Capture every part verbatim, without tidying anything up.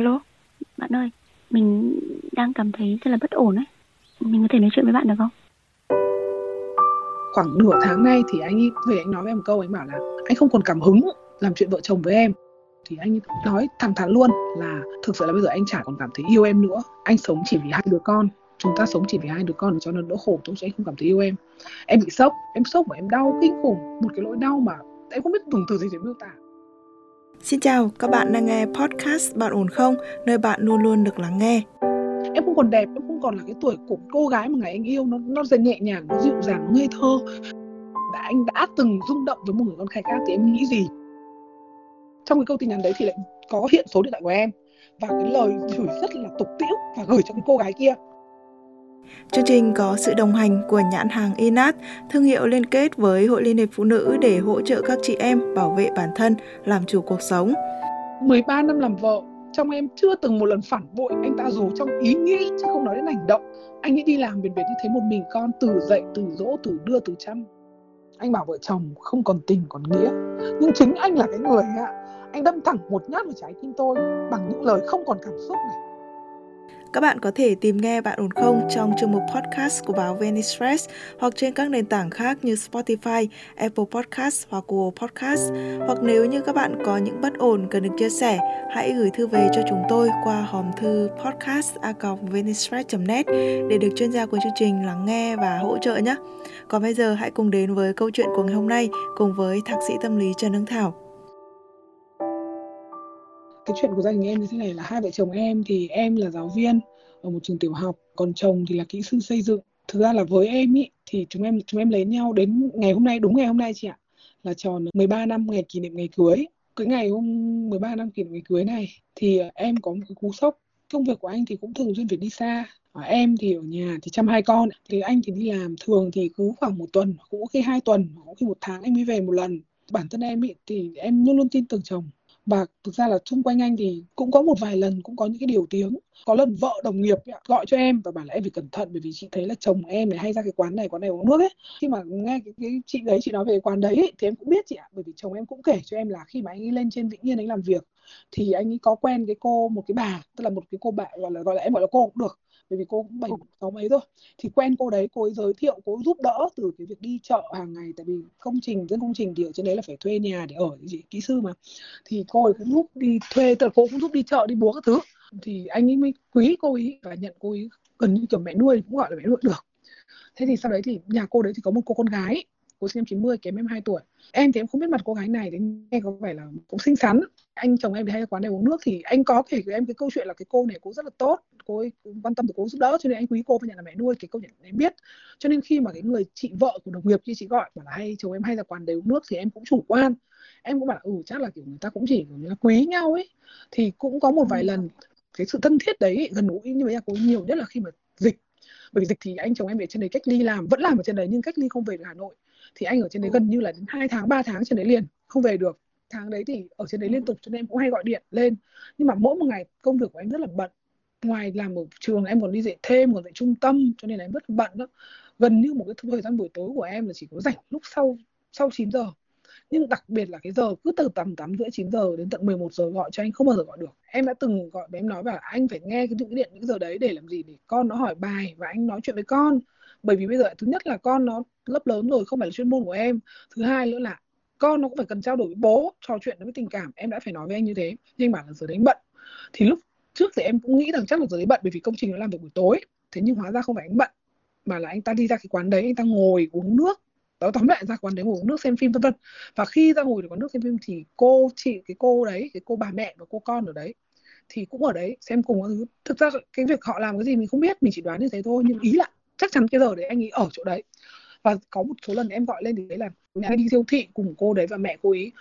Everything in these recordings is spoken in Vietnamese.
Alo, bạn ơi, mình đang cảm thấy rất là bất ổn ấy. Mình có thể nói chuyện với bạn được không? Khoảng nửa tháng nay thì anh ấy về anh nói với em một câu, anh bảo là anh không còn cảm hứng làm chuyện vợ chồng với em. Thì anh ấy nói thẳng thắn luôn là thực sự là bây giờ anh chả còn cảm thấy yêu em nữa. Anh sống chỉ vì hai đứa con. Chúng ta sống chỉ vì hai đứa con cho nó đỡ khổ, tôi chứ anh không cảm thấy yêu em. Em bị sốc, em sốc mà em đau kinh khủng. Một cái nỗi đau mà em không biết dùng từ gì để miêu tả. Xin chào, các bạn đang nghe podcast Bạn Ổn Không? Nơi bạn luôn luôn được lắng nghe. Em không còn đẹp, em không còn là cái tuổi của cô gái mà ngày anh yêu. Nó, nó nhẹ nhàng, nó dịu dàng, nó ngây thơ. Đã, anh đã từng rung động với một người con gái khác thì em nghĩ gì? Trong cái câu tin nhắn đấy thì lại có hiện số điện thoại của em. Và cái lời chửi rất là tục tĩu và gửi cho cái cô gái kia. Chương trình có sự đồng hành của nhãn hàng Enat, thương hiệu liên kết với Hội Liên hiệp Phụ nữ để hỗ trợ các chị em bảo vệ bản thân, làm chủ cuộc sống. mười ba năm làm vợ, trong em chưa từng một lần phản bội anh ta dù trong ý nghĩ chứ không nói đến hành động. Anh ấy đi làm biệt biệt như thế một mình con, từ dậy, từ dỗ, từ đưa, từ chăm. Anh bảo vợ chồng không còn tình còn nghĩa, nhưng chính anh là cái người ạ. Anh đâm thẳng một nhát vào trái tim tôi bằng những lời không còn cảm xúc này. Các bạn có thể tìm nghe Bạn Ổn Không trong chương mục podcast của báo vê en Express hoặc trên các nền tảng khác như Spotify, Apple Podcast hoặc Google Podcast. Hoặc nếu như các bạn có những bất ổn cần được chia sẻ, hãy gửi thư về cho chúng tôi qua hòm thư podcast a còng vê en express chấm net để được chuyên gia của chương trình lắng nghe và hỗ trợ nhé. Còn bây giờ hãy cùng đến với câu chuyện của ngày hôm nay cùng với thạc sĩ tâm lý Trần Hưng Thảo. Cái chuyện của gia đình em như thế này là hai vợ chồng em thì em là giáo viên ở một trường tiểu học, còn chồng thì là kỹ sư xây dựng. Thực ra là với em ý, thì chúng em chúng em lấy nhau đến ngày hôm nay, đúng ngày hôm nay chị ạ, là tròn mười ba năm ngày kỷ niệm ngày cưới. Cái ngày hôm mười ba năm kỷ niệm ngày cưới này thì em có một cái cú sốc. Công việc của anh thì cũng thường xuyên phải đi xa, ở em thì ở nhà thì chăm hai con, thì anh thì đi làm thường thì cứ khoảng một tuần, cũng khi hai tuần, cũng khi một tháng anh mới về một lần. Bản thân em ý, thì em luôn luôn tin tưởng chồng. Và thực ra là xung quanh anh thì cũng có một vài lần cũng có những cái điều tiếng. Có lần vợ đồng nghiệp gọi cho em và bảo là em phải cẩn thận, bởi vì chị thấy là chồng em này hay ra cái quán này quán này uống nước ấy. Khi mà nghe cái, cái chị đấy chị nói về quán đấy ấy, thì em cũng biết chị ạ, bởi vì chồng em cũng kể cho em là khi mà anh ấy lên trên Vĩnh Yên anh làm việc thì anh ấy có quen cái cô, một cái bà, tức là một cái cô bạn, gọi là gọi là em gọi là cô cũng được, bởi vì cô cũng bảy sáu mấy rồi, thì quen cô đấy, cô ấy giới thiệu, cô ấy giúp đỡ từ cái việc đi chợ hàng ngày, tại vì công trình dân công trình thì ở trên đấy là phải thuê nhà để ở, chị kỹ sư mà, thì cô ấy cũng giúp đi thuê, tức là cô cũng giúp đi chợ đi búa các thứ, thì anh ấy mới quý cô ấy và nhận cô ấy gần như kiểu mẹ nuôi, cũng gọi là mẹ nuôi được. Thế thì sau đấy thì nhà cô đấy thì có một cô con gái, cô sinh năm chín mươi, kém em hai tuổi. Em thì em không biết mặt cô gái này, thì nghe có vẻ là cũng xinh xắn. Anh chồng em thì hay quán này uống nước thì anh có kể với em cái câu chuyện là cái cô này cô rất là tốt, cô ấy quan tâm, cô giúp đỡ, cho nên anh quý cô và nhận là mẹ nuôi, cái câu chuyện em biết. Cho nên khi mà cái người chị vợ của đồng nghiệp kia chị gọi bảo là hay chồng em hay ra quán đấy uống nước thì em cũng chủ quan, em cũng bảo là ừ chắc là kiểu người ta cũng chỉ là quý nhau ấy. Thì cũng có một vài lần cái sự thân thiết đấy gần gũi như vậy, cô nhiều nhất là khi mà dịch, bởi vì dịch thì anh chồng em ở trên đấy cách ly, làm vẫn làm ở trên đấy nhưng cách ly không về được Hà Nội, thì anh ở trên đấy gần như là đến hai tháng ba tháng trên đấy liền không về được. Tháng đấy thì ở trên đấy liên tục cho nên em cũng hay gọi điện lên, nhưng mà mỗi một ngày công việc của em rất là bận, ngoài làm ở trường em còn đi dạy thêm, còn dạy trung tâm, cho nên là em rất là bận đó. Gần như một cái thời gian buổi tối của em là chỉ có rảnh lúc sau sau chín giờ, nhưng đặc biệt là cái giờ cứ từ tầm tám rưỡi chín giờ đến tận mười một giờ gọi cho anh không bao giờ gọi được. Em đã từng gọi và em nói bảo anh phải nghe cái điện những giờ đấy để làm gì, để con nó hỏi bài và anh nói chuyện với con, bởi vì bây giờ thứ nhất là con nó lớp lớn rồi không phải là chuyên môn của em, thứ hai nữa là con nó cũng phải cần trao đổi với bố, trò chuyện với tình cảm. Em đã phải nói với anh như thế, nhưng anh bảo là giờ đấy anh bận. Thì lúc trước thì em cũng nghĩ rằng chắc là giờ đấy bận bởi vì công trình nó làm việc buổi tối, thế nhưng hóa ra không phải anh bận mà là anh ta đi ra cái quán đấy, anh ta ngồi uống nước đó, tóm lại ra quán đấy ngồi uống nước xem phim vân vân. Và khi ra ngồi được quán nước xem phim thì cô chị, cái cô đấy, cái cô bà mẹ và cô con ở đấy thì cũng ở đấy xem cùng các thứ. Thực ra cái việc họ làm cái gì mình không biết, mình chỉ đoán như thế thôi, nhưng ý là chắc chắn cái giờ đấy anh ấy ở chỗ đấy. Và có một số lần em gọi lên thì đấy là anh đi siêu thị cùng cô đấy và mẹ cô ấy.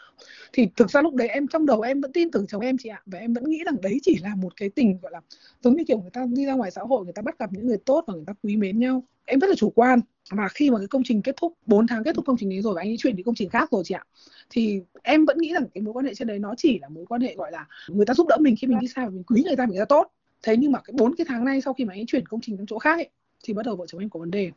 Thì thực ra lúc đấy em trong đầu em vẫn tin tưởng chồng em chị ạ, và em vẫn nghĩ rằng đấy chỉ là một cái tình gọi là giống như kiểu người ta đi ra ngoài xã hội, người ta bắt gặp những người tốt và người ta quý mến nhau. Em rất là chủ quan. Và khi mà cái công trình kết thúc, bốn tháng kết thúc công trình đấy rồi và anh ấy chuyển đi công trình khác rồi chị ạ, thì em vẫn nghĩ rằng cái mối quan hệ trên đấy nó chỉ là mối quan hệ gọi là người ta giúp đỡ mình khi mình đi xa và mình quý người ta, mình người ta tốt. Thế nhưng mà cái bốn cái tháng nay sau khi mà anh ấy chuyển công trình sang chỗ khác ấy, thì bắt đầu vợ chồng em có vấn đề.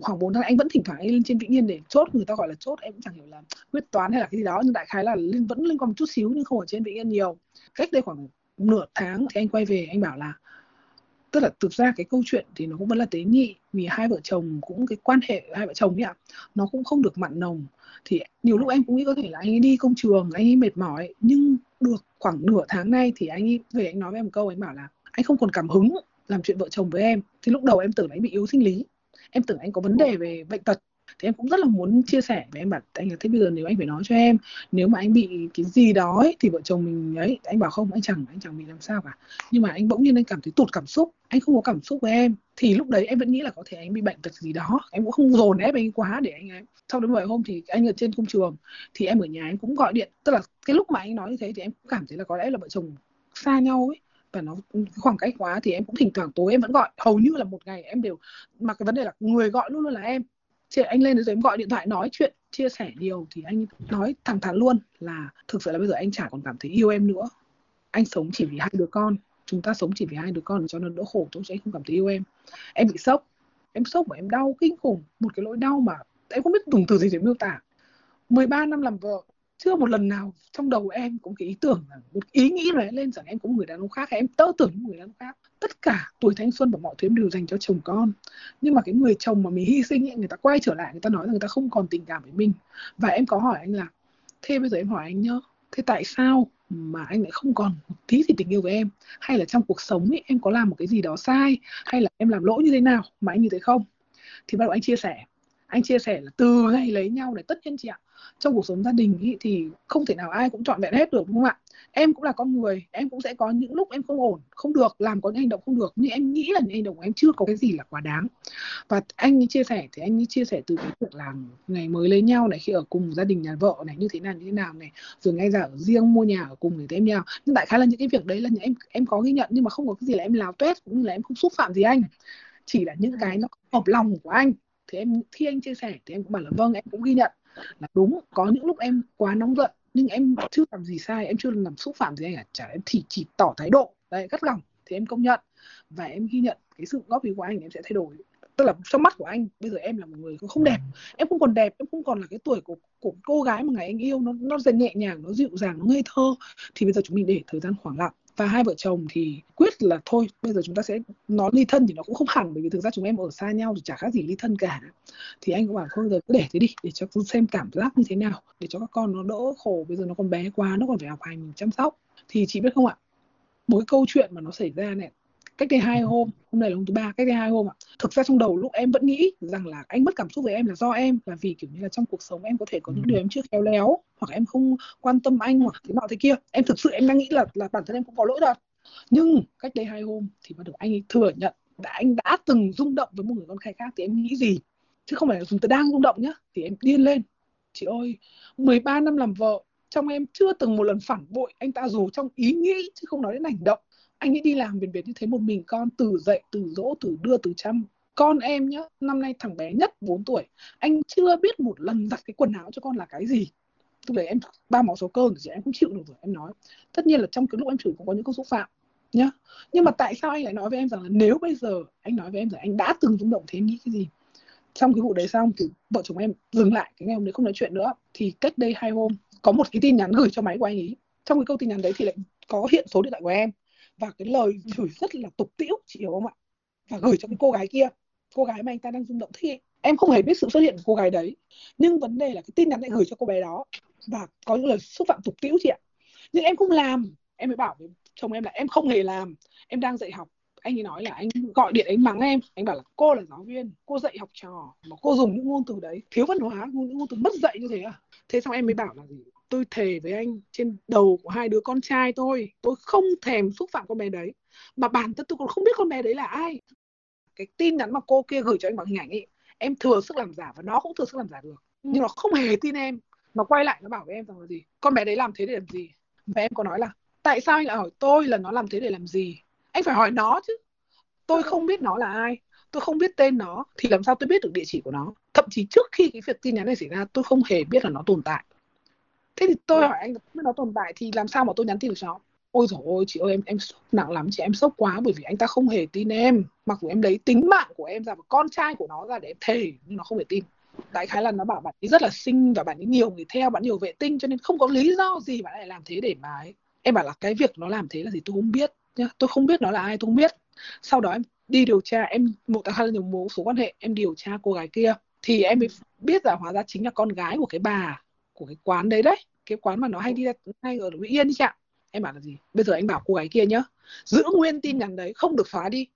Khoảng bốn tháng anh vẫn thỉnh thoảng lên trên Vĩnh Yên để chốt, người ta gọi là chốt, em cũng chẳng hiểu là quyết toán hay là cái gì đó, nhưng đại khái là vẫn liên quan một chút xíu nhưng không ở trên Vĩnh Yên nhiều. Cách đây khoảng nửa tháng thì anh quay về anh bảo là, tức là thực ra cái câu chuyện thì nó cũng vẫn là tế nhị, vì hai vợ chồng cũng cái quan hệ hai vợ chồng ấy ạ, nó cũng không được mặn nồng. Thì nhiều lúc em cũng nghĩ có thể là anh ấy đi công trường, anh ấy mệt mỏi, nhưng được khoảng nửa tháng nay thì anh ấy về anh nói với em một câu, anh bảo là anh không còn cảm hứng làm chuyện vợ chồng với em. Thì lúc đầu em tưởng anh bị yếu sinh lý, em tưởng anh có vấn đề về bệnh tật. Thì em cũng rất là muốn chia sẻ với em, bảo anh là thế bây giờ nếu anh phải nói cho em, nếu mà anh bị cái gì đó ấy, thì vợ chồng mình ấy. Anh bảo không, anh chẳng anh chẳng bị làm sao cả. Nhưng mà anh bỗng nhiên anh cảm thấy tụt cảm xúc, anh không có cảm xúc với em. Thì lúc đấy em vẫn nghĩ là có thể anh bị bệnh tật gì đó, em cũng không dồn ép anh quá để anh ấy. Sau đến vài hôm thì anh ở trên công trường, thì em ở nhà anh cũng gọi điện. Tức là cái lúc mà anh nói như thế thì em cũng cảm thấy là có lẽ là vợ chồng xa nhau ấy, và nó khoảng cách quá. Thì em cũng thỉnh thoảng tối em vẫn gọi, hầu như là một ngày em đều, mà cái vấn đề là người gọi luôn luôn là em. Chị anh lên rồi em gọi điện thoại nói chuyện, chia sẻ điều thì anh nói thẳng thắn luôn là thực sự là bây giờ anh chả còn cảm thấy yêu em nữa. Anh sống chỉ vì hai đứa con, chúng ta sống chỉ vì hai đứa con cho nó đỡ khổ thôi, chứ anh không cảm thấy yêu em. Em bị sốc, em sốc mà em đau kinh khủng, một cái nỗi đau mà em không biết dùng từ gì để miêu tả. mười ba năm làm vợ, chưa một lần nào trong đầu em cũng cái ý tưởng, một ý nghĩ này lên rằng em cũng người đàn ông khác, em tơ tưởng một người đàn ông khác. Tất cả tuổi thanh xuân và mọi thứ em đều dành cho chồng con. Nhưng mà cái người chồng mà mình hy sinh ấy, người ta quay trở lại, người ta nói rằng người ta không còn tình cảm với mình. Và em có hỏi anh là, thế bây giờ em hỏi anh nhá, thế tại sao mà anh lại không còn một tí gì tình yêu với em? Hay là trong cuộc sống ấy, em có làm một cái gì đó sai? Hay là em làm lỗi như thế nào mà anh như thế không? Thì bắt đầu anh chia sẻ. Anh chia sẻ là từ ngày lấy nhau này, tất nhiên chị ạ, trong cuộc sống gia đình ý, thì không thể nào ai cũng trọn vẹn hết được, đúng không ạ? Em cũng là con người, em cũng sẽ có những lúc em không ổn, không được, làm có những hành động không được. Nhưng em nghĩ là những hành động của em chưa có cái gì là quá đáng. Và anh ấy chia sẻ, thì anh ấy chia sẻ từ cái việc là ngày mới lấy nhau này, khi ở cùng gia đình nhà vợ này, như thế nào, như thế nào này, rồi ngay ra ở riêng, mua nhà ở cùng người ta em nhau. Nhưng đại khái là những cái việc đấy là những em, em có ghi nhận, nhưng mà không có cái gì là em láo toét, cũng như là em không xúc phạm gì anh. Chỉ là những cái nó hợp lòng của anh. Thì em, khi anh chia sẻ thì em cũng bảo là vâng, em cũng ghi nhận là đúng, có những lúc em quá nóng giận, nhưng em chưa làm gì sai, em chưa làm xúc phạm gì anh cả, chả em thì chỉ tỏ thái độ đấy, gắt gỏng. Thì em công nhận và em ghi nhận cái sự góp ý của anh, em sẽ thay đổi. Tức là trong mắt của anh bây giờ em là một người không đẹp, em không còn đẹp, em không còn là cái tuổi của, của cô gái mà ngày anh yêu, nó nó dần nhẹ nhàng, nó dịu dàng, nó ngây thơ. Thì bây giờ chúng mình để thời gian khoảng lặng, và hai vợ chồng thì quyết là thôi, bây giờ chúng ta sẽ nói ly thân thì nó cũng không hẳn, bởi vì thực ra chúng em ở xa nhau thì chả khác gì ly thân cả. Thì anh cũng bảo thôi giờ cứ để thế đi, để cho xem cảm giác như thế nào, để cho các con nó đỡ khổ, bây giờ nó còn bé quá, nó còn phải học hành, mình chăm sóc. Thì chị biết không ạ, một cái câu chuyện mà nó xảy ra này, cách đây hai hôm, hôm nay là hôm thứ ba, cách đây hai hôm ạ. Thực ra trong đầu lúc em vẫn nghĩ rằng là anh mất cảm xúc với em là do em, là vì kiểu như là trong cuộc sống em có thể có những điều em chưa khéo léo, hoặc em không quan tâm anh, hoặc thế nào thế kia. Em thực sự em đang nghĩ là là bản thân em cũng có lỗi thật. Nhưng cách đây hai hôm thì bắt đầu anh ấy thừa nhận đã anh đã từng rung động với một người con trai khác. Thì em nghĩ gì? Chứ không phải là chúng ta đang rung động nhá. Thì em điên lên. Chị ơi, mười ba năm làm vợ, trong em chưa từng một lần phản bội anh ta dù trong ý nghĩ, chứ không nói đến hành động. Anh ấy đi làm biển biệt như thế một mình, con từ dậy, từ dỗ, từ đưa, từ chăm. Con em nhá, năm nay thằng bé nhất bốn tuổi, anh chưa biết một lần giặt cái quần áo cho con là cái gì. Lúc đấy em ba máu sáu cơn thì em cũng chịu được rồi, em nói. Tất nhiên là trong cái lúc em chửi cũng có những câu xúc phạm nhá. Nhưng mà tại sao anh lại nói với em rằng là nếu bây giờ anh nói với em rằng anh đã từng rung động thế, em nghĩ cái gì? Xong cái vụ đấy xong thì vợ chồng em dừng lại, cái ngày hôm đấy không nói chuyện nữa. Thì cách đây hai hôm có một cái tin nhắn gửi cho máy của anh ấy. Trong cái câu tin nhắn đấy thì lại có hiện số điện thoại của em. Và cái lời chửi rất là tục tĩu, chị hiểu không ạ? Và gửi cho cái cô gái kia, cô gái mà anh ta đang rung động thì em không hề biết sự xuất hiện của cô gái đấy. Nhưng vấn đề là cái tin nhắn lại gửi cho cô bé đó, và có những lời xúc phạm tục tĩu chị ạ. Nhưng em không làm, em mới bảo với chồng em là em không hề làm, em đang dạy học. Anh ấy nói là anh gọi điện anh mắng em, anh bảo là cô là giáo viên, cô dạy học trò mà cô dùng những ngôn từ đấy, thiếu văn hóa, những ngôn từ mất dạy như thế à? Thế xong em mới bảo là gì? Tôi thề với anh, trên đầu của hai đứa con trai tôi, tôi không thèm xúc phạm con bé đấy. Mà bản thân tôi còn không biết con bé đấy là ai. Cái tin nhắn mà cô kia gửi cho anh bằng hình ảnh ấy, em thừa sức làm giả và nó cũng thừa sức làm giả được. Nhưng nó không hề tin em. Nó quay lại nó bảo với em rằng là gì? Con bé đấy làm thế để làm gì? Và em có nói là tại sao anh lại hỏi tôi là nó làm thế để làm gì? Anh phải hỏi nó chứ. Tôi không biết nó là ai, tôi không biết tên nó, thì làm sao tôi biết được địa chỉ của nó? Thậm chí trước khi cái việc tin nhắn này xảy ra, tôi không hề biết là nó tồn tại. Thế thì tôi hỏi anh là nó tồn tại thì làm sao mà tôi nhắn tin được cho nó? Ôi dồi ôi chị ơi, em em sốc nặng lắm chị, em sốc quá, bởi vì anh ta không hề tin em. Mặc dù em lấy tính mạng của em ra và con trai của nó ra để em thề, nhưng nó không hề tin. Đại khái là nó bảo bạn ấy rất là xinh và bạn ấy nhiều người theo, bạn nhiều vệ tinh, cho nên không có lý do gì bạn lại làm thế để mà ấy. Em bảo là cái việc nó làm thế là gì tôi không biết nhá, tôi không biết nó là ai, tôi không biết. Sau đó em đi điều tra, em một tạc hay là một số quan hệ, em điều tra cô gái kia thì em mới biết là hóa ra chính là con gái của cái bà của cái quán đấy đấy, cái quán mà nó hay đi ra hay ở Mỹ Yên đi chạ. Em bảo là gì, bây giờ anh bảo cô gái kia nhá, giữ nguyên tin nhắn đấy, không được xóa đi.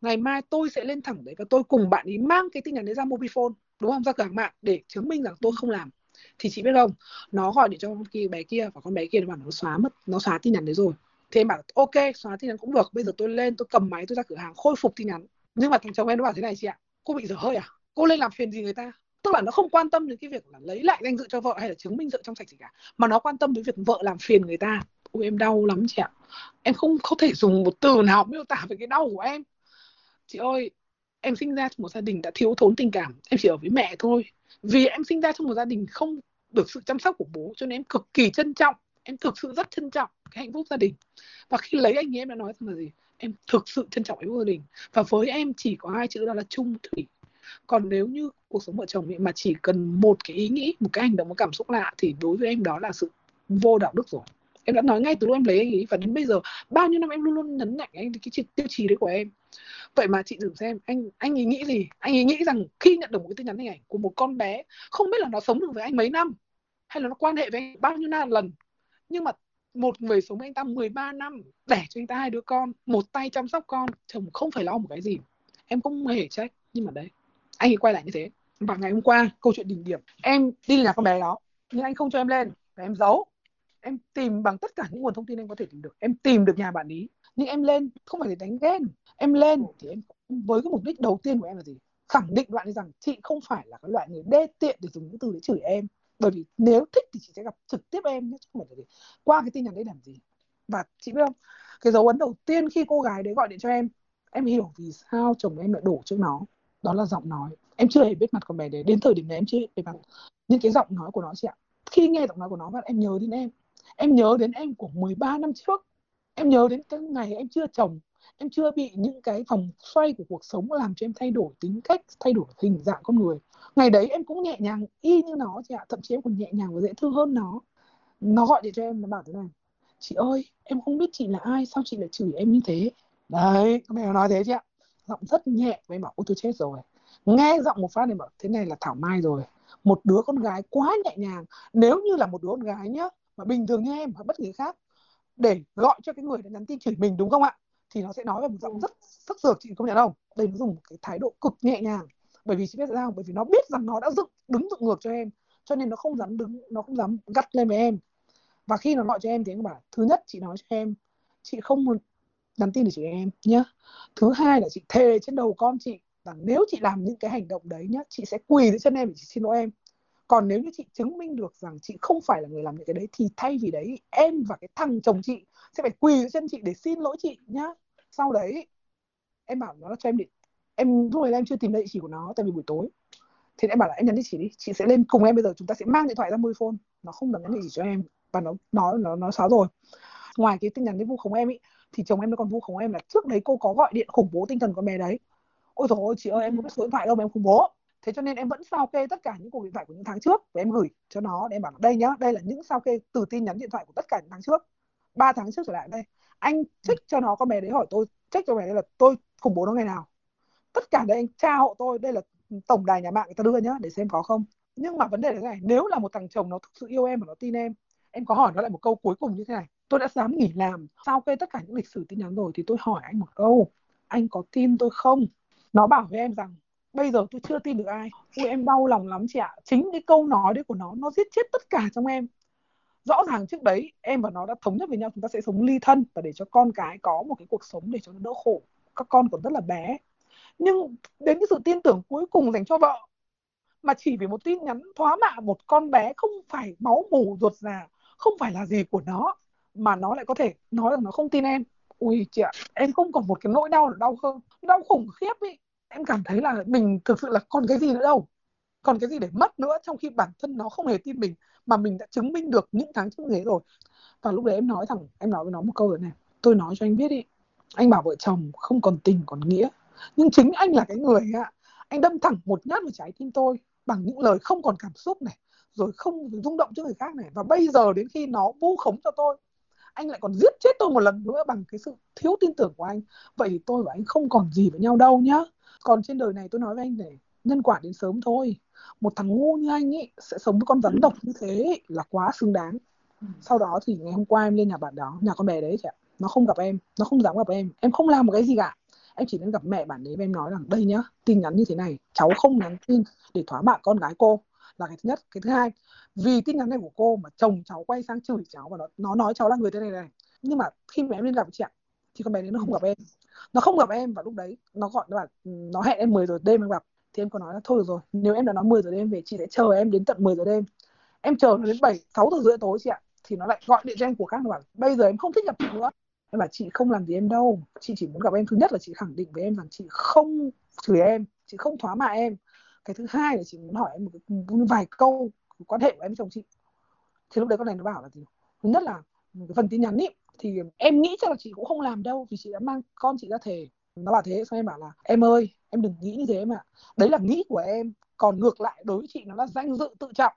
Ngày mai tôi sẽ lên thẳng đấy và tôi cùng bạn ấy mang cái tin nhắn đấy ra MobiFone, đúng không, ra cửa hàng mạng để chứng minh rằng tôi không làm. Thì chị biết không, nó gọi điện cho con bé kia và con bé kia nó bảo nó xóa mất, nó xóa tin nhắn đấy rồi. Thế em bảo ok, xóa tin nhắn cũng được, bây giờ tôi lên tôi cầm máy tôi ra cửa hàng khôi phục tin nhắn. Nhưng mà thằng chồng em nó bảo thế này chị ạ, cô bị dở hơi à, cô lên làm phiền gì người ta. Tức là nó không quan tâm đến cái việc là lấy lại danh dự cho vợ hay là chứng minh sự trong sạch gì cả, mà nó quan tâm đến việc vợ làm phiền người ta. Ôi em đau lắm chị ạ, em không có thể dùng một từ nào miêu tả về cái đau của em. Chị ơi, em sinh ra trong một gia đình đã thiếu thốn tình cảm, em chỉ ở với mẹ thôi. Vì em sinh ra trong một gia đình không được sự chăm sóc của bố cho nên em cực kỳ trân trọng, em thực sự rất trân trọng cái hạnh phúc gia đình. Và khi lấy anh ấy em đã nói rằng là gì, em thực sự trân trọng hạnh phúc gia đình. Và với em chỉ có hai chữ đó là chung thủy. Còn nếu như cuộc sống vợ chồng mà chỉ cần một cái ý nghĩ, một cái hành động, một cảm xúc lạ thì đối với em đó là sự vô đạo đức rồi. Em đã nói ngay từ lúc em lấy anh ấy và đến bây giờ bao nhiêu năm em luôn luôn nhấn mạnh anh cái tiêu chí đấy của em. Vậy mà chị thử xem anh anh ấy nghĩ gì, anh ấy nghĩ rằng khi nhận được một cái tin nhắn hình ảnh của một con bé không biết là nó sống được với anh mấy năm hay là nó quan hệ với anh bao nhiêu lần, nhưng mà một người sống với anh ta mười ba năm, đẻ cho anh ta hai đứa con, một tay chăm sóc con, chồng không phải lo một cái gì, em không hề trách. Nhưng mà đấy, anh ấy quay lại như thế. Và ngày hôm qua câu chuyện đỉnh điểm, em đi nhà con bé đó nhưng anh không cho em lên và em giấu. Em tìm bằng tất cả những nguồn thông tin em có thể tìm được, em tìm được nhà bạn ý. Nhưng em lên không phải để đánh ghen, em lên thì em với cái mục đích đầu tiên của em là gì, khẳng định đoạn ấy rằng chị không phải là cái loại người đê tiện để dùng những từ để chửi em. Bởi vì nếu thích thì chị sẽ gặp trực tiếp em, chứ không phải là qua cái tin nhắn đấy làm gì. Và chị biết không, cái dấu ấn đầu tiên khi cô gái đấy gọi điện cho em, em hiểu vì sao chồng em lại đổ trước nó. Đó là giọng nói. Em chưa hề biết mặt con bé đấy, đến thời điểm này em chưa hề biết mặt. Những cái giọng nói của nó chị ạ, khi nghe giọng nói của nó em nhớ đến em. Em nhớ đến em của mười ba năm trước. Em nhớ đến cái ngày em chưa chồng, em chưa bị những cái vòng xoay của cuộc sống làm cho em thay đổi tính cách, thay đổi hình dạng con người. Ngày đấy em cũng nhẹ nhàng y như nó chị ạ, thậm chí em còn nhẹ nhàng và dễ thương hơn nó. Nó gọi điện cho em, nó bảo thế này: chị ơi, em không biết chị là ai, sao chị lại chửi em như thế? Đấy, con bé nó nói thế chị ạ, giọng rất nhẹ. Và em bảo ôi tôi chết rồi. Nghe giọng một phát em bảo thế này là thảo mai rồi. Một đứa con gái quá nhẹ nhàng. Nếu như là một đứa con gái nhá, mà bình thường như em hoặc bất kỳ khác, để gọi cho cái người đã nhắn tin chửi mình đúng không ạ, thì nó sẽ nói về một giọng rất rất dược, chị công nhận không? Đây nó dùng một cái thái độ cực nhẹ nhàng. Bởi vì chị biết sao, bởi vì nó biết rằng nó đã dựng đứng dựng ngược cho em, cho nên nó không dám đứng, nó không dám gắt lên với em. Và khi nó gọi cho em thì em bảo thứ nhất chị nói cho em, chị không muốn nhắn tin để chửi em nhá. Thứ hai là chị thề trên đầu con chị rằng nếu chị làm những cái hành động đấy nhá, chị sẽ quỳ dưới chân em để chị xin lỗi em. Còn nếu như chị chứng minh được rằng chị không phải là người làm những cái đấy thì thay vì đấy em và cái thằng chồng chị sẽ phải quỳ dưới chân chị để xin lỗi chị nhá. Sau đấy em bảo nó cho em để em lúc này em chưa tìm ra địa chỉ của nó tại vì buổi tối. Thế em bảo là em nhắn địa chỉ đi, chị sẽ lên cùng em bây giờ, chúng ta sẽ mang điện thoại ra MobiFone. Nó không nhắn địa chỉ cho em và nó nó nó nó xóa rồi. Ngoài cái tin nhắn đấy vu khống em ấy thì chồng em nó còn vu khống em là trước đấy cô có gọi điện khủng bố tinh thần con bé đấy. Ôi trời ơi chị ơi, em không biết số điện thoại đâu mà em khủng bố. Thế cho nên em vẫn sao kê tất cả những cuộc điện thoại của những tháng trước và em gửi cho nó để em bảo đây nhá, đây là những sao kê từ tin nhắn điện thoại của tất cả những tháng trước, ba tháng trước trở lại đây. Anh check cho nó, con bé đấy hỏi tôi check cho mày đây là tôi khủng bố nó ngày nào, tất cả đấy anh tra hộ tôi, đây là tổng đài nhà mạng người ta đưa nhá để xem có không. Nhưng mà vấn đề là thế này, nếu là một thằng chồng nó thực sự yêu em và nó tin em, em có hỏi nó lại một câu cuối cùng như thế này: tôi đã dám nghỉ làm sao kê tất cả những lịch sử tin nhắn rồi thì tôi hỏi anh một câu, anh có tin tôi không? Nó bảo với em rằng bây giờ tôi chưa tin được ai. Ôi em đau lòng lắm chị ạ. Chính cái câu nói đấy của nó, nó giết chết tất cả trong em. Rõ ràng trước đấy em và nó đã thống nhất với nhau chúng ta sẽ sống ly thân và để cho con cái có một cái cuộc sống để cho nó đỡ khổ. Các con còn rất là bé. Nhưng đến cái sự tin tưởng cuối cùng dành cho vợ mà chỉ vì một tin nhắn thóa mạ một con bé không phải máu mủ ruột già, không phải là gì của nó, mà nó lại có thể nói rằng nó không tin em. Ui chị ạ, em không còn một cái nỗi đau đau hơn, đau khủng khiếp ý. Em cảm thấy là mình thực sự là còn cái gì nữa đâu, còn cái gì để mất nữa, trong khi bản thân nó không hề tin mình mà mình đã chứng minh được những tháng trước thế rồi. Và lúc đấy em nói thẳng, em nói với nó một câu rồi này: tôi nói cho anh biết ý, anh bảo vợ chồng không còn tình còn nghĩa, nhưng chính anh là cái người ạ, anh đâm thẳng một nhát vào trái tim tôi bằng những lời không còn cảm xúc này, rồi không rung động trước người khác này. Và bây giờ đến khi nó vu khống cho tôi, anh lại còn giết chết tôi một lần nữa bằng cái sự thiếu tin tưởng của anh. Vậy thì tôi và anh không còn gì với nhau đâu nhá. Còn trên đời này tôi nói với anh này, nhân quả đến sớm thôi. Một thằng ngu như anh ấy sẽ sống với con rắn độc như thế là quá xứng đáng. Sau đó thì ngày hôm qua em lên nhà bạn đó, nhà con bé đấy chị ạ. Nó không gặp em, nó không dám gặp em, em không làm một cái gì cả. Em chỉ nên gặp mẹ bạn đấy và em nói rằng đây nhá, tin nhắn như thế này, cháu không nhắn tin để thỏa mãn con gái cô, là cái thứ nhất. Cái thứ hai, vì tin nhắn này của cô mà chồng cháu quay sang chửi cháu và nó, nó nói cháu là người thế này này. Nhưng mà khi mà em lên gặp chị ạ, thì con bé đấy nó không gặp em. Nó không gặp em và lúc đấy nó gọi, nó bảo nó hẹn em mười giờ đêm em gặp. Thì em có nói là thôi được rồi, nếu em đã nói mười giờ đêm về, chị sẽ chờ em đến tận mười giờ đêm. Em chờ nó đến bảy, sáu giờ rưỡi tối chị ạ. Thì nó lại gọi điện cho anh của các, nó bảo bây giờ em không thích gặp chị nữa. Em bảo chị không làm gì em đâu, chị chỉ muốn gặp em. Thứ nhất là chị khẳng định với em rằng chị không chửi em, chị không thóa mạ em. Cái thứ hai là chị muốn hỏi em một, cái, một vài câu quan hệ của em với chồng chị. Thì lúc đấy con này nó bảo là gì? Thứ nhất là cái phần tin nhắn ý, thì em nghĩ chắc là chị cũng không làm đâu, vì chị đã mang con chị ra thề. Nó bảo thế, xong em bảo là em ơi, em đừng nghĩ như thế mà. Đấy là nghĩ của em, còn ngược lại đối với chị nó là danh dự tự trọng.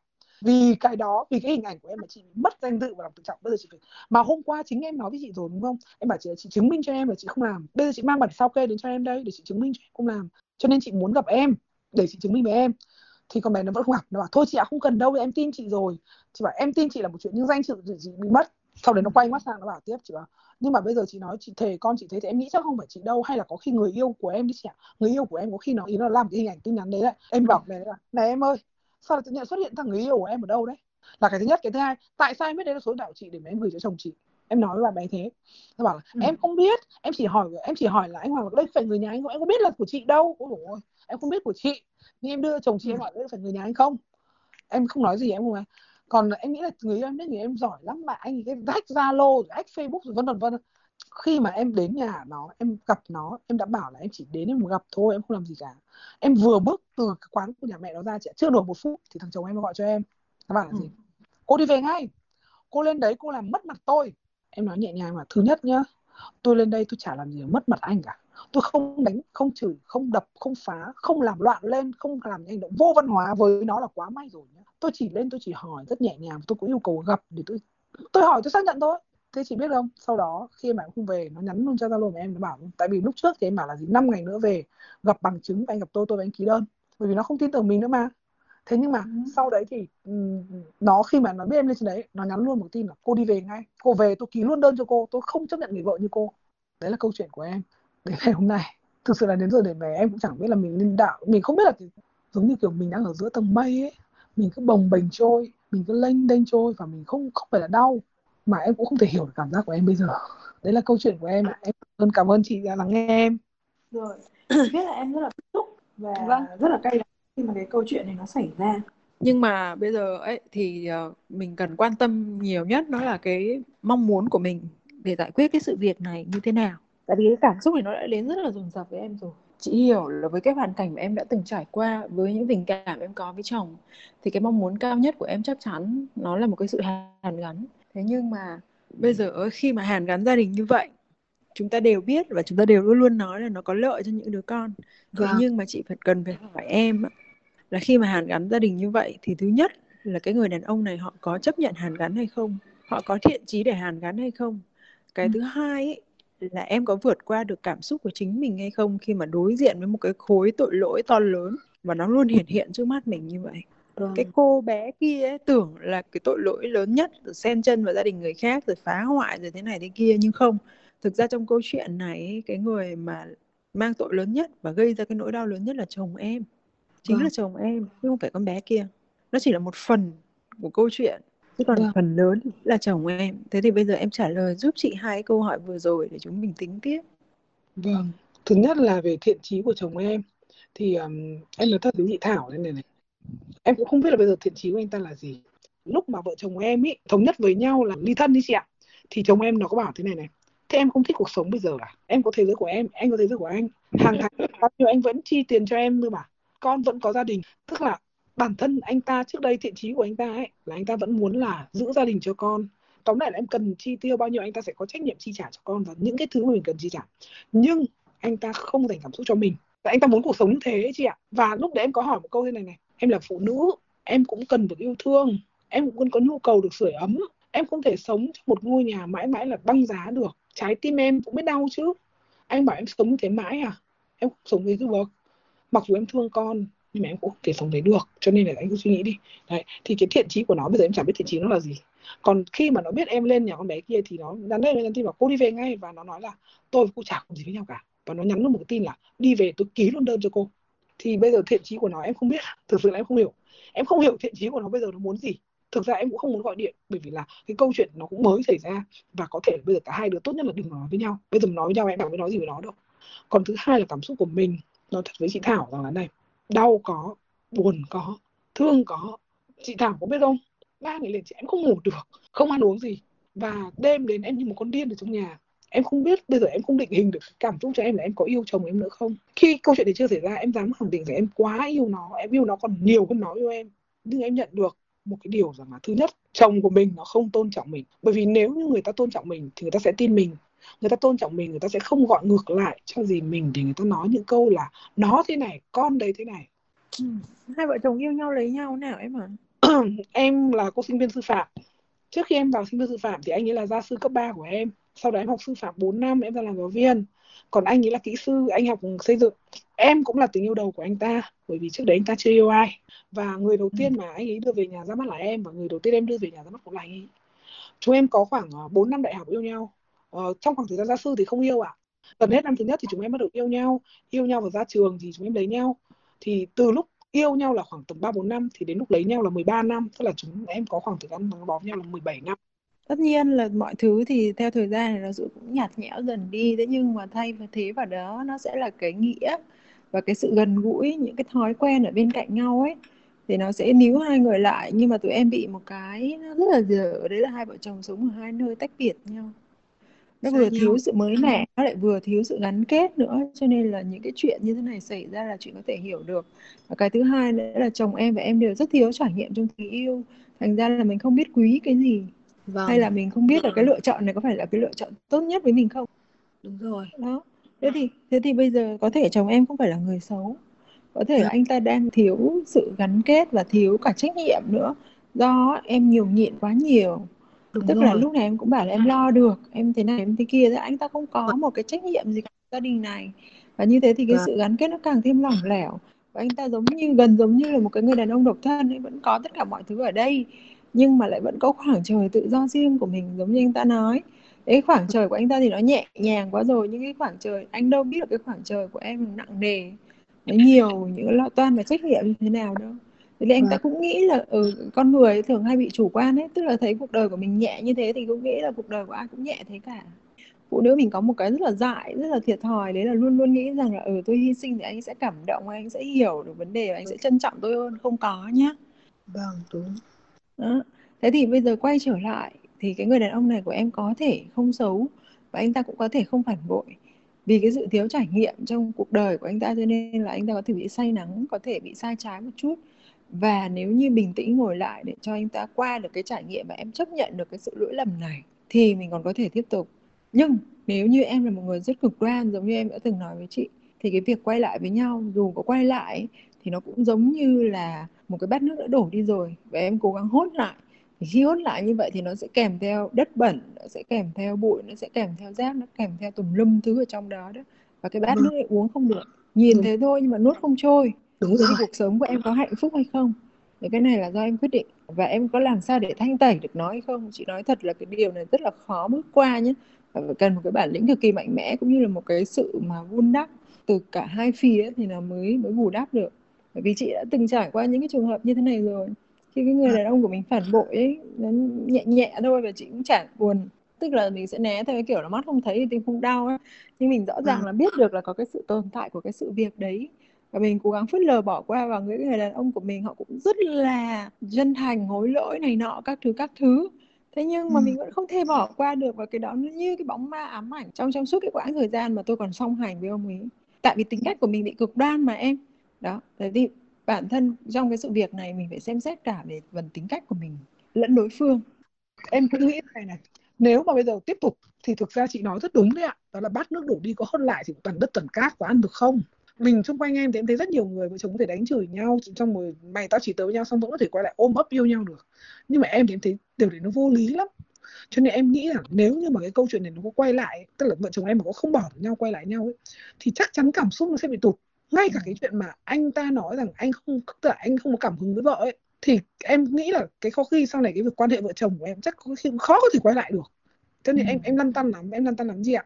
Vì cái đó, vì cái hình ảnh của em mà chị mất danh dự và lòng tự trọng. Bây giờ chị phải, mà hôm qua chính em nói với chị rồi đúng không? Em bảo chị là chị chứng minh cho em là chị không làm. Bây giờ chị mang bản sao kê đến cho em đây để chị chứng minh cho em không làm. Cho nên chị muốn gặp em để chị chứng minh với em. Thì con bé nó vẫn không gặp, nó bảo thôi chị ạ, à, không cần đâu, em tin chị rồi. Chị bảo em tin chị là một chuyện, nhưng danh chị, chị bị mất. Sau đấy nó quay mắt sang nó bảo tiếp, chị bảo nhưng mà bây giờ chị nói chị thề con chị thế thì em nghĩ chắc không phải chị đâu, hay là có khi người yêu của em đi chị ạ. Người yêu của em có khi nó ý nó làm cái hình ảnh tin nhắn đấy đấy. Em bảo này là này em ơi, sao lại tự nhiên xuất hiện thằng người yêu của em ở đâu đấy? Là cái thứ nhất. Cái thứ hai, tại sao em biết đấy là số đạo chị để mà em gửi cho chồng chị? Em nói với bạn bé thế. Nó bảo là ừ. em không biết, em chỉ hỏi em chỉ hỏi là anh Hoàng đây phải người nhà anh không? Em không biết là của chị đâu. Ôi dồi ôi, em không biết của chị. Nhưng em đưa chồng chị, ừ. em hỏi đây phải người nhà anh không? Em không nói gì em không à. Còn em nghĩ là người yêu em đấy, người em giỏi lắm mà anh ấy hack Zalo, hack Facebook rồi vân vân vân. Khi mà em đến nhà nó, em gặp nó, em đã bảo là em chỉ đến em gặp thôi, em không làm gì cả. Em vừa bước từ cái quán của nhà mẹ nó ra, chị chưa được một phút thì thằng chồng em gọi cho em. Nó bảo là ừ. gì? Cô đi về ngay. Cô lên đấy cô làm mất mặt tôi. Em nói nhẹ nhàng mà, thứ nhất nhá, tôi lên đây tôi chả làm gì mất mặt anh cả. Tôi không đánh, không chửi, không đập, không phá, không làm loạn lên, không làm những hành động vô văn hóa với nó là quá may rồi nhá. Tôi chỉ lên, tôi chỉ hỏi rất nhẹ nhàng, tôi có yêu cầu gặp để tôi tôi hỏi, tôi xác nhận thôi. Thế chị biết không? Sau đó khi mà em không về, nó nhắn luôn cho Zalo của em, nó bảo tại vì lúc trước thì em bảo là gì năm ngày nữa về gặp bằng chứng và anh gặp tôi, tôi và anh ký đơn, bởi vì nó không tin tưởng mình nữa mà. Thế nhưng mà ừ. sau đấy thì nó khi mà nó biết em lên trên đấy, nó nhắn luôn một tin là cô đi về ngay, cô về tôi ký luôn đơn cho cô, tôi không chấp nhận người vợ như cô. Đấy là câu chuyện của em đến ngày hôm nay. Thực sự là đến giờ để về em cũng chẳng biết là mình nên đạo, mình không biết là giống như kiểu mình đang ở giữa tầng mây ấy, mình cứ bồng bềnh trôi, mình cứ lênh đênh trôi và mình không không phải là đau. Mà em cũng không thể hiểu được cảm giác của em bây giờ. Đấy là câu chuyện của em. Em luôn cảm ơn chị đã lắng nghe em. Rồi, biết là em rất là bức xúc và vâng. rất là cay đắng khi mà cái câu chuyện này nó xảy ra. Nhưng mà bây giờ ấy thì mình cần quan tâm nhiều nhất đó là cái mong muốn của mình để giải quyết cái sự việc này như thế nào. Tại vì cái cảm xúc này nó đã đến rất là dồn dập với em rồi. Chị hiểu là với cái hoàn cảnh mà em đã từng trải qua, với những tình cảm em có với chồng, thì cái mong muốn cao nhất của em chắc chắn nó là một cái sự hàn gắn. Thế nhưng mà bây giờ khi mà hàn gắn gia đình như vậy, chúng ta đều biết và chúng ta đều luôn luôn nói là nó có lợi cho những đứa con. Thế à. Nhưng mà chị phải cần phải hỏi em là khi mà hàn gắn gia đình như vậy thì thứ nhất là cái người đàn ông này họ có chấp nhận hàn gắn hay không? Họ có thiện chí để hàn gắn hay không? Cái ừ. thứ hai ấy, là em có vượt qua được cảm xúc của chính mình hay không khi mà đối diện với một cái khối tội lỗi to lớn và nó luôn hiện hiện trước mắt mình như vậy. Cái cô bé kia ấy, tưởng là cái tội lỗi lớn nhất, rồi xen chân vào gia đình người khác, rồi phá hoại, rồi thế này thế kia. Nhưng không, thực ra trong câu chuyện này, cái người mà mang tội lớn nhất và gây ra cái nỗi đau lớn nhất là chồng em. Chính ừ. là chồng em, chứ không phải con bé kia. Nó chỉ là một phần của câu chuyện, chứ còn ừ. phần lớn là chồng em. Thế thì bây giờ em trả lời giúp chị hai câu hỏi vừa rồi để chúng mình tính tiếp. Vâng, thứ nhất là về thiện chí của chồng em. Thì um, em nói thật với chị Thảo đây này này, em cũng không biết là bây giờ thiện chí của anh ta là gì. Lúc mà vợ chồng em ý thống nhất với nhau là ly thân đi chị ạ, thì chồng em nó có bảo thế này này: thế em không thích cuộc sống bây giờ à? Em có thế giới của em, anh có thế giới của anh. Hàng tháng bao nhiêu anh vẫn chi tiền cho em nữa mà. Con vẫn có gia đình. Tức là bản thân anh ta trước đây, thiện chí của anh ta ấy là anh ta vẫn muốn là giữ gia đình cho con. Tóm lại là em cần chi tiêu bao nhiêu anh ta sẽ có trách nhiệm chi trả cho con và những cái thứ mà mình cần chi trả. Nhưng anh ta không dành cảm xúc cho mình. Và anh ta muốn cuộc sống như thế ấy, chị ạ. Và lúc đấy em có hỏi một câu thế này này: em là phụ nữ, em cũng cần được yêu thương, em cũng cần có nhu cầu được sưởi ấm, Em không thể sống trong một ngôi nhà mãi mãi là băng giá được. Trái tim em cũng biết đau chứ. Anh bảo em sống như thế mãi à? Em không sống với được. Mặc dù em thương con, nhưng mà em cũng không thể sống đấy được. Cho nên là anh cứ suy nghĩ đi. Đấy. Thì cái thiện chí của nó, bây giờ em chẳng biết thiện chí nó là gì. Còn khi mà nó biết em lên nhà con bé kia thì nó nhắn đây, nó nhắn tin bảo cô đi về ngay. Và nó nói là tôi và cô chả có gì với nhau cả. Và nó nhắn luôn một cái tin là đi về tôi ký luôn đơn cho cô. Thì bây giờ thiện chí của nó em không biết. Thực sự là em không hiểu. Em không hiểu thiện chí của nó bây giờ nó muốn gì. Thực ra em cũng không muốn gọi điện, bởi vì là cái câu chuyện nó cũng mới xảy ra. Và có thể bây giờ cả hai đứa tốt nhất là đừng nói với nhau. Bây giờ nói với nhau em bảo mới nói gì với nó đâu. Còn thứ hai là cảm xúc của mình. Nói thật với chị Thảo rằng là này, đau có, buồn có, thương có. Chị Thảo có biết không, ba ngày liền chị em không ngủ được, không ăn uống gì. Và đêm đến em như một con điên ở trong nhà. Em không biết, bây giờ em không định hình được cảm xúc cho em là em có yêu chồng em nữa không. Khi câu chuyện này chưa xảy ra, em dám khẳng định rằng em quá yêu nó. Em yêu nó còn nhiều hơn nó yêu em. Nhưng em nhận được một cái điều rằng là thứ nhất, chồng của mình nó không tôn trọng mình. Bởi vì nếu như người ta tôn trọng mình thì người ta sẽ tin mình. Người ta tôn trọng mình, người ta sẽ không gọi ngược lại cho gì mình để người ta nói những câu là nó thế này, con đấy thế này. Ừ. Hai vợ chồng yêu nhau lấy nhau nào em ạ? À? Em là cô sinh viên sư phạm. Trước khi em vào sinh viên sư phạm thì anh ấy là gia sư cấp ba của em. Sau đó em học sư phạm bốn năm, em ra làm giáo viên. Còn anh ấy là kỹ sư, anh học xây dựng. Em cũng là tình yêu đầu của anh ta, bởi vì trước đấy anh ta chưa yêu ai. Và người đầu tiên mà anh ấy đưa về nhà ra mắt là em. Và người đầu tiên em đưa về nhà ra mắt cũng là anh ấy. Chúng em có khoảng bốn năm đại học yêu nhau. Ờ, trong khoảng thời gian gia sư thì không yêu ạ. Gần hết năm thứ nhất thì chúng em bắt đầu yêu nhau. Yêu nhau và ra trường thì chúng em lấy nhau. Thì từ lúc yêu nhau là khoảng tầm ba bốn năm, thì đến lúc lấy nhau là mười ba năm. Tức là chúng em có khoảng thời gian gắn bó với nhau là mười bảy năm. Tất nhiên là mọi thứ thì theo thời gian này nó cũng nhạt nhẽo dần đi. Thế nhưng mà thay và thế vào đó nó sẽ là cái nghĩa và cái sự gần gũi, những cái thói quen ở bên cạnh nhau ấy, thì nó sẽ níu hai người lại. Nhưng mà tụi em bị một cái nó rất là dở, đấy là hai vợ chồng sống ở hai nơi tách biệt nhau. Nó vừa thiếu sự mới mẻ, nó lại vừa thiếu sự gắn kết nữa. Cho nên là những cái chuyện như thế này xảy ra là chuyện có thể hiểu được. Và cái thứ hai nữa là chồng em và em đều rất thiếu trải nghiệm trong tình yêu. Thành ra là mình không biết quý cái gì. Vâng. Hay là mình không biết là cái lựa chọn này có phải là cái lựa chọn tốt nhất với mình không. Đúng rồi. Đó. Thế thì, thế thì bây giờ có thể chồng em không phải là người xấu. Có thể anh ta đang thiếu sự gắn kết và thiếu cả trách nhiệm nữa. Do em nhường nhịn quá nhiều. Đúng Tức rồi. Là lúc này em cũng bảo là em lo được, em thế này, em thế kia. Anh ta không có một cái trách nhiệm gì cả gia đình này. Và như thế thì cái à. sự gắn kết nó càng thêm lỏng lẻo. Và anh ta giống như, gần giống như là một cái người đàn ông độc thân ấy. Vẫn có tất cả mọi thứ ở đây, nhưng mà lại vẫn có khoảng trời tự do riêng của mình. Giống như anh ta nói, cái khoảng trời của anh ta thì nó nhẹ nhàng quá rồi. Nhưng cái khoảng trời, anh đâu biết được cái khoảng trời của em nặng nề, nó nhiều những lo toan và trách nhiệm như thế nào đâu. Thế nên anh ta cũng nghĩ là ừ, con người thường hay bị chủ quan ấy. Tức là thấy cuộc đời của mình nhẹ như thế thì cũng nghĩ là cuộc đời của ai cũng nhẹ thế cả. Phụ nữ mình có một cái rất là dại, rất là thiệt thòi. Đấy là luôn luôn nghĩ rằng là ừ, tôi hy sinh thì anh sẽ cảm động, anh sẽ hiểu được vấn đề và anh sẽ trân trọng tôi hơn. Không có nhá. Vâng, đúng. Đó. Thế thì bây giờ quay trở lại, thì cái người đàn ông này của em có thể không xấu. Và anh ta cũng có thể không phản bội. Vì cái sự thiếu trải nghiệm trong cuộc đời của anh ta, cho nên là anh ta có thể bị say nắng, có thể bị sai trái một chút. Và nếu như bình tĩnh ngồi lại để cho anh ta qua được cái trải nghiệm và em chấp nhận được cái sự lỗi lầm này thì mình còn có thể tiếp tục. Nhưng nếu như em là một người rất cực đoan, giống như em đã từng nói với chị, thì cái việc quay lại với nhau, dù có quay lại thì nó cũng giống như là một cái bát nước đã đổ đi rồi và em cố gắng hốt lại. Thì khi hốt lại như vậy thì nó sẽ kèm theo đất bẩn, nó sẽ kèm theo bụi, nó sẽ kèm theo rác, nó kèm theo tùm lum thứ ở trong đó đó. Và cái bát nước này uống không được. Nhìn ừ. thế thôi nhưng mà nuốt không trôi. Đúng rồi. Thì cuộc sống của em có hạnh phúc hay không? Thì cái này là do em quyết định. Và em có làm sao để thanh tẩy được nó hay không? Chị nói thật là cái điều này rất là khó bước qua nhé. Và cần một cái bản lĩnh cực kỳ mạnh mẽ, cũng như là một cái sự mà vun đắp từ cả hai phía thì nó mới mới bù đắp được. Bởi vì chị đã từng trải qua những cái trường hợp như thế này rồi. Khi cái người đàn ông của mình phản bội ấy, nó nhẹ nhẹ thôi và chị cũng chả buồn. Tức là mình sẽ né theo cái kiểu là mắt không thấy thì tim không đau ấy. Nhưng mình rõ ràng là biết được là có cái sự tồn tại của cái sự việc đấy. Và mình cố gắng phớt lờ bỏ qua. Và người, người đàn ông của mình họ cũng rất là chân thành, hối lỗi này nọ, các thứ các thứ. Thế nhưng mà ừ. mình vẫn không thể bỏ qua được. Và cái đó nó như cái bóng ma ám ảnh trong trong suốt cái quãng thời gian mà tôi còn song hành với ông ấy. Tại vì tính cách của mình bị cực đoan mà em. Đó, thế thì bản thân trong cái sự việc này mình phải xem xét cả về phần tính cách của mình lẫn đối phương. Em cứ nghĩ này này, nếu mà bây giờ tiếp tục thì thực ra chị nói rất đúng đấy ạ. Đó là bát nước đổ đi, có hốt lại thì toàn đất toàn cát, có ăn được không? mình xung quanh em thì em thấy rất nhiều người vợ chồng có thể đánh chửi nhau, trong rồi mày tao chỉ tới với nhau xong vẫn có thể quay lại ôm ấp yêu nhau được. Nhưng mà em thì em thấy điều đấy nó vô lý lắm. Cho nên em nghĩ là nếu như mà cái câu chuyện này nó có quay lại, tức là vợ chồng em mà có không bỏ nhau quay lại nhau ấy, thì chắc chắn cảm xúc nó sẽ bị tụt. Ngay cả cái chuyện mà anh ta nói rằng anh không, tức là anh không có cảm hứng với vợ ấy, thì em nghĩ là cái khó khi sau này cái việc quan hệ vợ chồng của em chắc có khi khó có thể quay lại được. Cho nên ừ. em em lăn tăn lắm, em lăn tăn lắm gì ạ.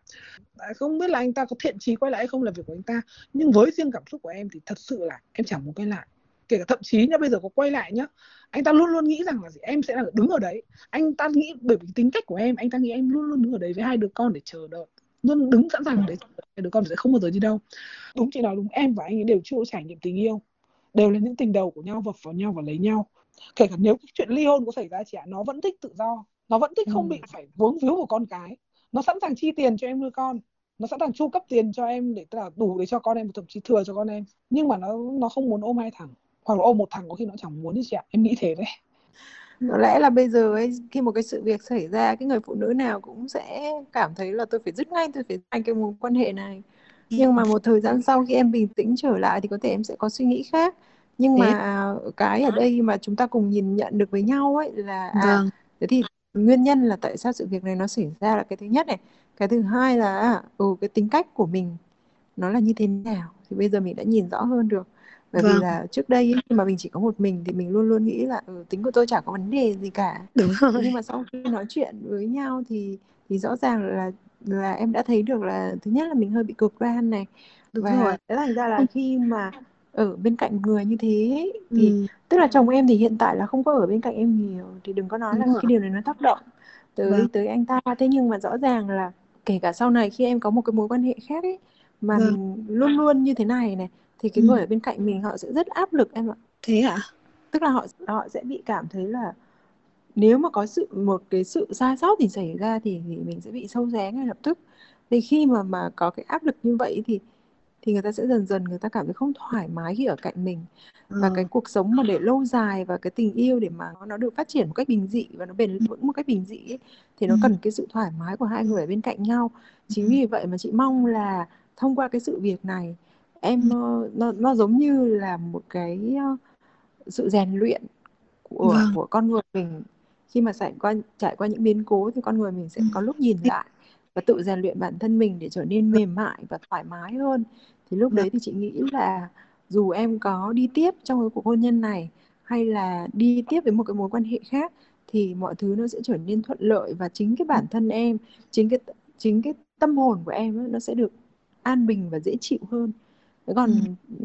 Không biết là anh ta có thiện chí quay lại hay không là việc của anh ta. Nhưng với riêng cảm xúc của em thì thật sự là em chẳng muốn quay lại. Kể cả thậm chí nhá, bây giờ có quay lại nhá, anh ta luôn luôn nghĩ rằng là gì? Em sẽ là đứng ở đấy. Anh ta nghĩ, bởi vì tính cách của em, anh ta nghĩ em luôn luôn đứng ở đấy với hai đứa con để chờ đợi, luôn đứng sẵn sàng ở đấy, hai đứa con sẽ không bao giờ đi đâu. Đúng chị nói đúng, em và anh ấy đều chưa trải nghiệm tình yêu, đều là những tình đầu của nhau, vập vào nhau và lấy nhau. Kể cả nếu cái chuyện ly hôn có xảy ra chị ạ, nó vẫn thích tự do, nó vẫn thích không bị phải vướng víu của con cái, nó sẵn sàng chi tiền cho em nuôi con, nó sẵn sàng chu cấp tiền cho em để tức là đủ để cho con em, thậm chí thừa cho con em, nhưng mà nó nó không muốn ôm hai thằng, hoặc là ôm một thằng có khi nó chẳng muốn đấy chị ạ. Em nghĩ thế đấy. Có lẽ là bây giờ ấy, khi một cái sự việc xảy ra, cái người phụ nữ nào cũng sẽ cảm thấy là tôi phải dứt ngay, tôi phải dứt ngay cái mối quan hệ này. Nhưng mà một thời gian sau khi em bình tĩnh trở lại thì có thể em sẽ có suy nghĩ khác. Nhưng mà cái ở đây mà chúng ta cùng nhìn nhận được với nhau ấy là à, thế thì nguyên nhân là tại sao sự việc này nó xảy ra là cái thứ nhất này. Cái thứ hai là ừ, cái tính cách của mình nó là như thế nào. Thì bây giờ mình đã nhìn rõ hơn được. Bởi vâng. vì là trước đây ấy, khi mà mình chỉ có một mình thì mình luôn luôn nghĩ là ừ, tính của tôi chả có vấn đề gì cả. Đúng rồi. Nhưng mà sau khi nói chuyện với nhau thì, thì rõ ràng là, là em đã thấy được là thứ nhất là mình hơi bị cực đoan này. Đúng và rồi. Và thành ra là khi mà ở bên cạnh người như thế ấy, thì ừ. tức là chồng em thì hiện tại là không có ở bên cạnh em nhiều, thì đừng có nói đúng là rồi. Cái điều này nó tác động tới, vâng. tới anh ta. Thế nhưng mà rõ ràng là kể cả sau này khi em có một cái mối quan hệ khác ấy, mà vâng. mình luôn luôn như thế này này, thì cái người ừ. ở bên cạnh mình họ sẽ rất áp lực em ạ. Thế hả? Tức là họ họ sẽ bị cảm thấy là nếu mà có sự một cái sự sai sót thì xảy ra thì, thì mình sẽ bị sâu ré ngay lập tức. Thì khi mà mà có cái áp lực như vậy thì thì người ta sẽ dần dần người ta cảm thấy không thoải mái khi ở cạnh mình. Và ừ. cái cuộc sống mà để lâu dài và cái tình yêu để mà nó được phát triển một cách bình dị và nó bền vững một cách bình dị ấy, thì nó ừ. cần cái sự thoải mái của hai người ở bên cạnh nhau. Chính ừ. vì vậy mà chị mong là thông qua cái sự việc này em nó, nó giống như là một cái sự rèn luyện của, vâng. của con người mình. Khi mà trải qua, trải qua những biến cố thì con người mình sẽ có lúc nhìn lại và tự rèn luyện bản thân mình để trở nên mềm mại và thoải mái hơn. Thì lúc đấy thì chị nghĩ là dù em có đi tiếp trong cái cuộc hôn nhân này hay là đi tiếp với một cái mối quan hệ khác thì mọi thứ nó sẽ trở nên thuận lợi, và chính cái bản thân em, chính cái, chính cái tâm hồn của em ấy, nó sẽ được an bình và dễ chịu hơn. Còn, ừ.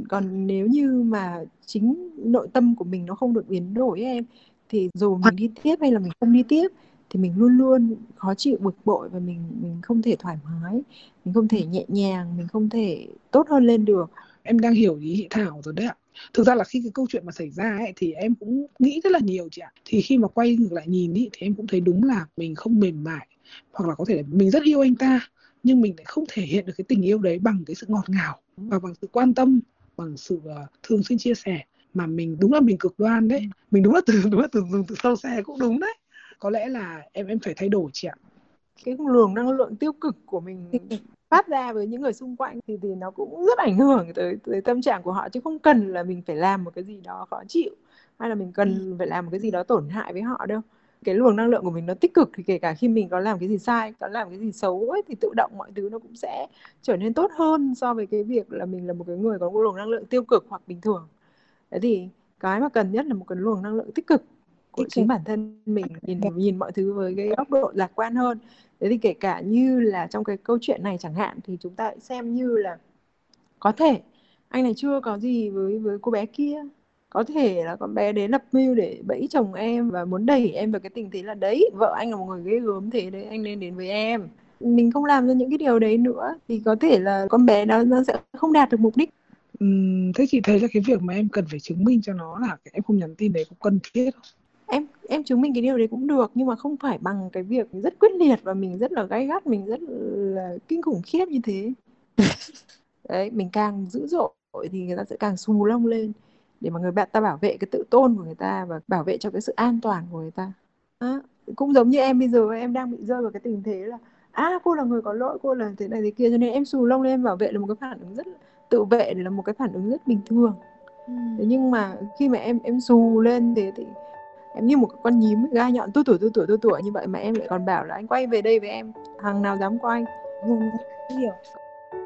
còn nếu như mà chính nội tâm của mình nó không được biến đổi em, thì dù mình đi tiếp hay là mình không đi tiếp thì mình luôn luôn khó chịu, bực bội, và mình, mình không thể thoải mái, mình không thể nhẹ nhàng, mình không thể tốt hơn lên được. Em đang hiểu ý Hị Thảo rồi đấy ạ. Thực ra là khi cái câu chuyện mà xảy ra ấy, thì em cũng nghĩ rất là nhiều chị ạ. Thì khi mà quay ngược lại nhìn ấy, thì em cũng thấy đúng là mình không mềm mại, hoặc là có thể là mình rất yêu anh ta nhưng mình lại không thể hiện được cái tình yêu đấy bằng cái sự ngọt ngào và bằng sự quan tâm, bằng sự thường xuyên chia sẻ. Mà mình đúng là mình cực đoan đấy, mình đúng là từ đúng là từ dùng từ sau xe cũng đúng đấy. Có lẽ là em em phải thay đổi chị ạ. Cái luồng năng lượng tiêu cực của mình phát ra với những người xung quanh thì thì nó cũng rất ảnh hưởng tới, tới tâm trạng của họ, chứ không cần là mình phải làm một cái gì đó khó chịu hay là mình cần phải làm một cái gì đó tổn hại với họ đâu. Cái luồng năng lượng của mình nó tích cực thì kể cả khi mình có làm cái gì sai, có làm cái gì xấu ấy, thì tự động mọi thứ nó cũng sẽ trở nên tốt hơn so với cái việc là mình là một cái người có luồng năng lượng tiêu cực hoặc bình thường. Thế thì cái mà cần nhất là một cái luồng năng lượng tích cực của chính bản thân mình, nhìn, nhìn mọi thứ với cái góc độ lạc quan hơn. Thế thì kể cả như là trong cái câu chuyện này chẳng hạn, thì chúng ta xem như là có thể anh này chưa có gì với, với cô bé kia, có thể là con bé đấy lập mưu để bẫy chồng em và muốn đẩy em vào cái tình thế là đấy, vợ anh là một người ghê gớm thế đấy, anh nên đến với em. Mình không làm ra những cái điều đấy nữa thì có thể là con bé đó nó sẽ không đạt được mục đích. Ừ, thế chị thấy là cái việc mà em cần phải chứng minh cho nó là em không nhắn tin đấy cũng cần thiết không? Em, em chứng minh cái điều đấy cũng được, nhưng mà không phải bằng cái việc rất quyết liệt và mình rất là gay gắt, mình rất là kinh khủng khiếp như thế. Đấy, mình càng dữ dội thì người ta sẽ càng xù lông lên, để mà người bạn ta bảo vệ cái tự tôn của người ta và bảo vệ cho cái sự an toàn của người ta. À, cũng giống như em bây giờ, em đang bị rơi vào cái tình thế là à, cô là người có lỗi, cô là thế này thế kia, cho nên em xù lông lên, em bảo vệ là một cái phản ứng rất tự vệ là một cái phản ứng rất bình thường. Ừ. Thế nhưng mà khi mà em em xù lên thì, thì em như một con nhím gai nhọn tu tủi tu tủi tu tủi như vậy mà em lại còn bảo là anh quay về đây với em, hàng nào dám quay. Ừ. Hiểu.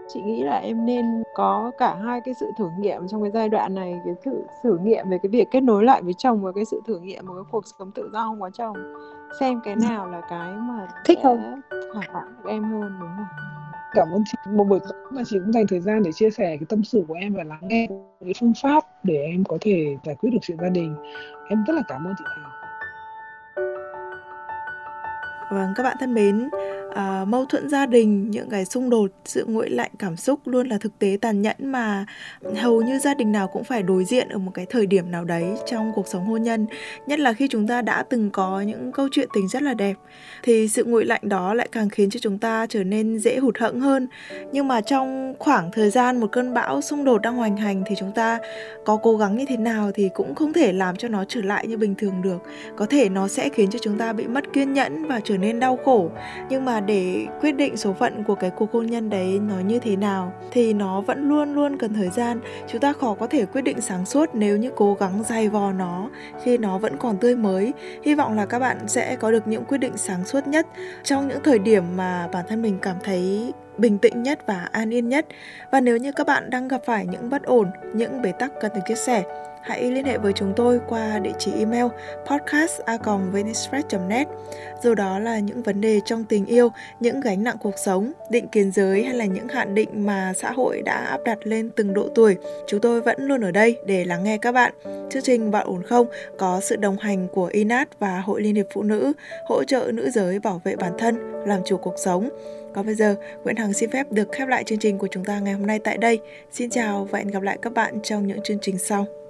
Chị nghĩ là em nên có cả hai cái sự thử nghiệm trong cái giai đoạn này, cái sự thử nghiệm về cái việc kết nối lại với chồng và cái sự thử nghiệm một cái cuộc sống tự do không có chồng, xem cái nào là cái mà thích hơn, thỏa mãn em hơn. Đúng không? Cảm ơn chị một buổi tối mà chị cũng dành thời gian để chia sẻ cái tâm sự của em và lắng nghe cái phương pháp để em có thể giải quyết được chuyện gia đình. Em rất là cảm ơn chị Thảo. Vâng, các bạn thân mến, à, mâu thuẫn gia đình, những cái xung đột, sự nguội lạnh cảm xúc luôn là thực tế tàn nhẫn mà hầu như gia đình nào cũng phải đối diện ở một cái thời điểm nào đấy trong cuộc sống hôn nhân. Nhất là khi chúng ta đã từng có những câu chuyện tình rất là đẹp thì sự nguội lạnh đó lại càng khiến cho chúng ta trở nên dễ hụt hẫng hơn. Nhưng mà trong khoảng thời gian một cơn bão xung đột đang hoành hành thì chúng ta có cố gắng như thế nào thì cũng không thể làm cho nó trở lại như bình thường được. Có thể nó sẽ khiến cho chúng ta bị mất kiên nhẫn và trở nên đau khổ. Nhưng mà để quyết định số phận của cái cuộc hôn nhân đấy nó như thế nào thì nó vẫn luôn luôn cần thời gian. Chúng ta khó có thể quyết định sáng suốt nếu như cố gắng dày vò nó khi nó vẫn còn tươi mới. Hy vọng là các bạn sẽ có được những quyết định sáng suốt nhất trong những thời điểm mà bản thân mình cảm thấy bình tĩnh nhất và an yên nhất. Và nếu như các bạn đang gặp phải những bất ổn, những bế tắc cần được chia sẻ, hãy liên hệ với chúng tôi qua địa chỉ email podcast a còng vê en express chấm net. Dù đó là những vấn đề trong tình yêu, những gánh nặng cuộc sống, định kiến giới hay là những hạn định mà xã hội đã áp đặt lên từng độ tuổi, chúng tôi vẫn luôn ở đây để lắng nghe các bạn. Chương trình Bạn Ổn Không có sự đồng hành của Enat và Hội Liên hiệp Phụ Nữ, hỗ trợ nữ giới bảo vệ bản thân, làm chủ cuộc sống. Còn bây giờ, Nguyễn Hằng xin phép được khép lại chương trình của chúng ta ngày hôm nay tại đây. Xin chào và hẹn gặp lại các bạn trong những chương trình sau.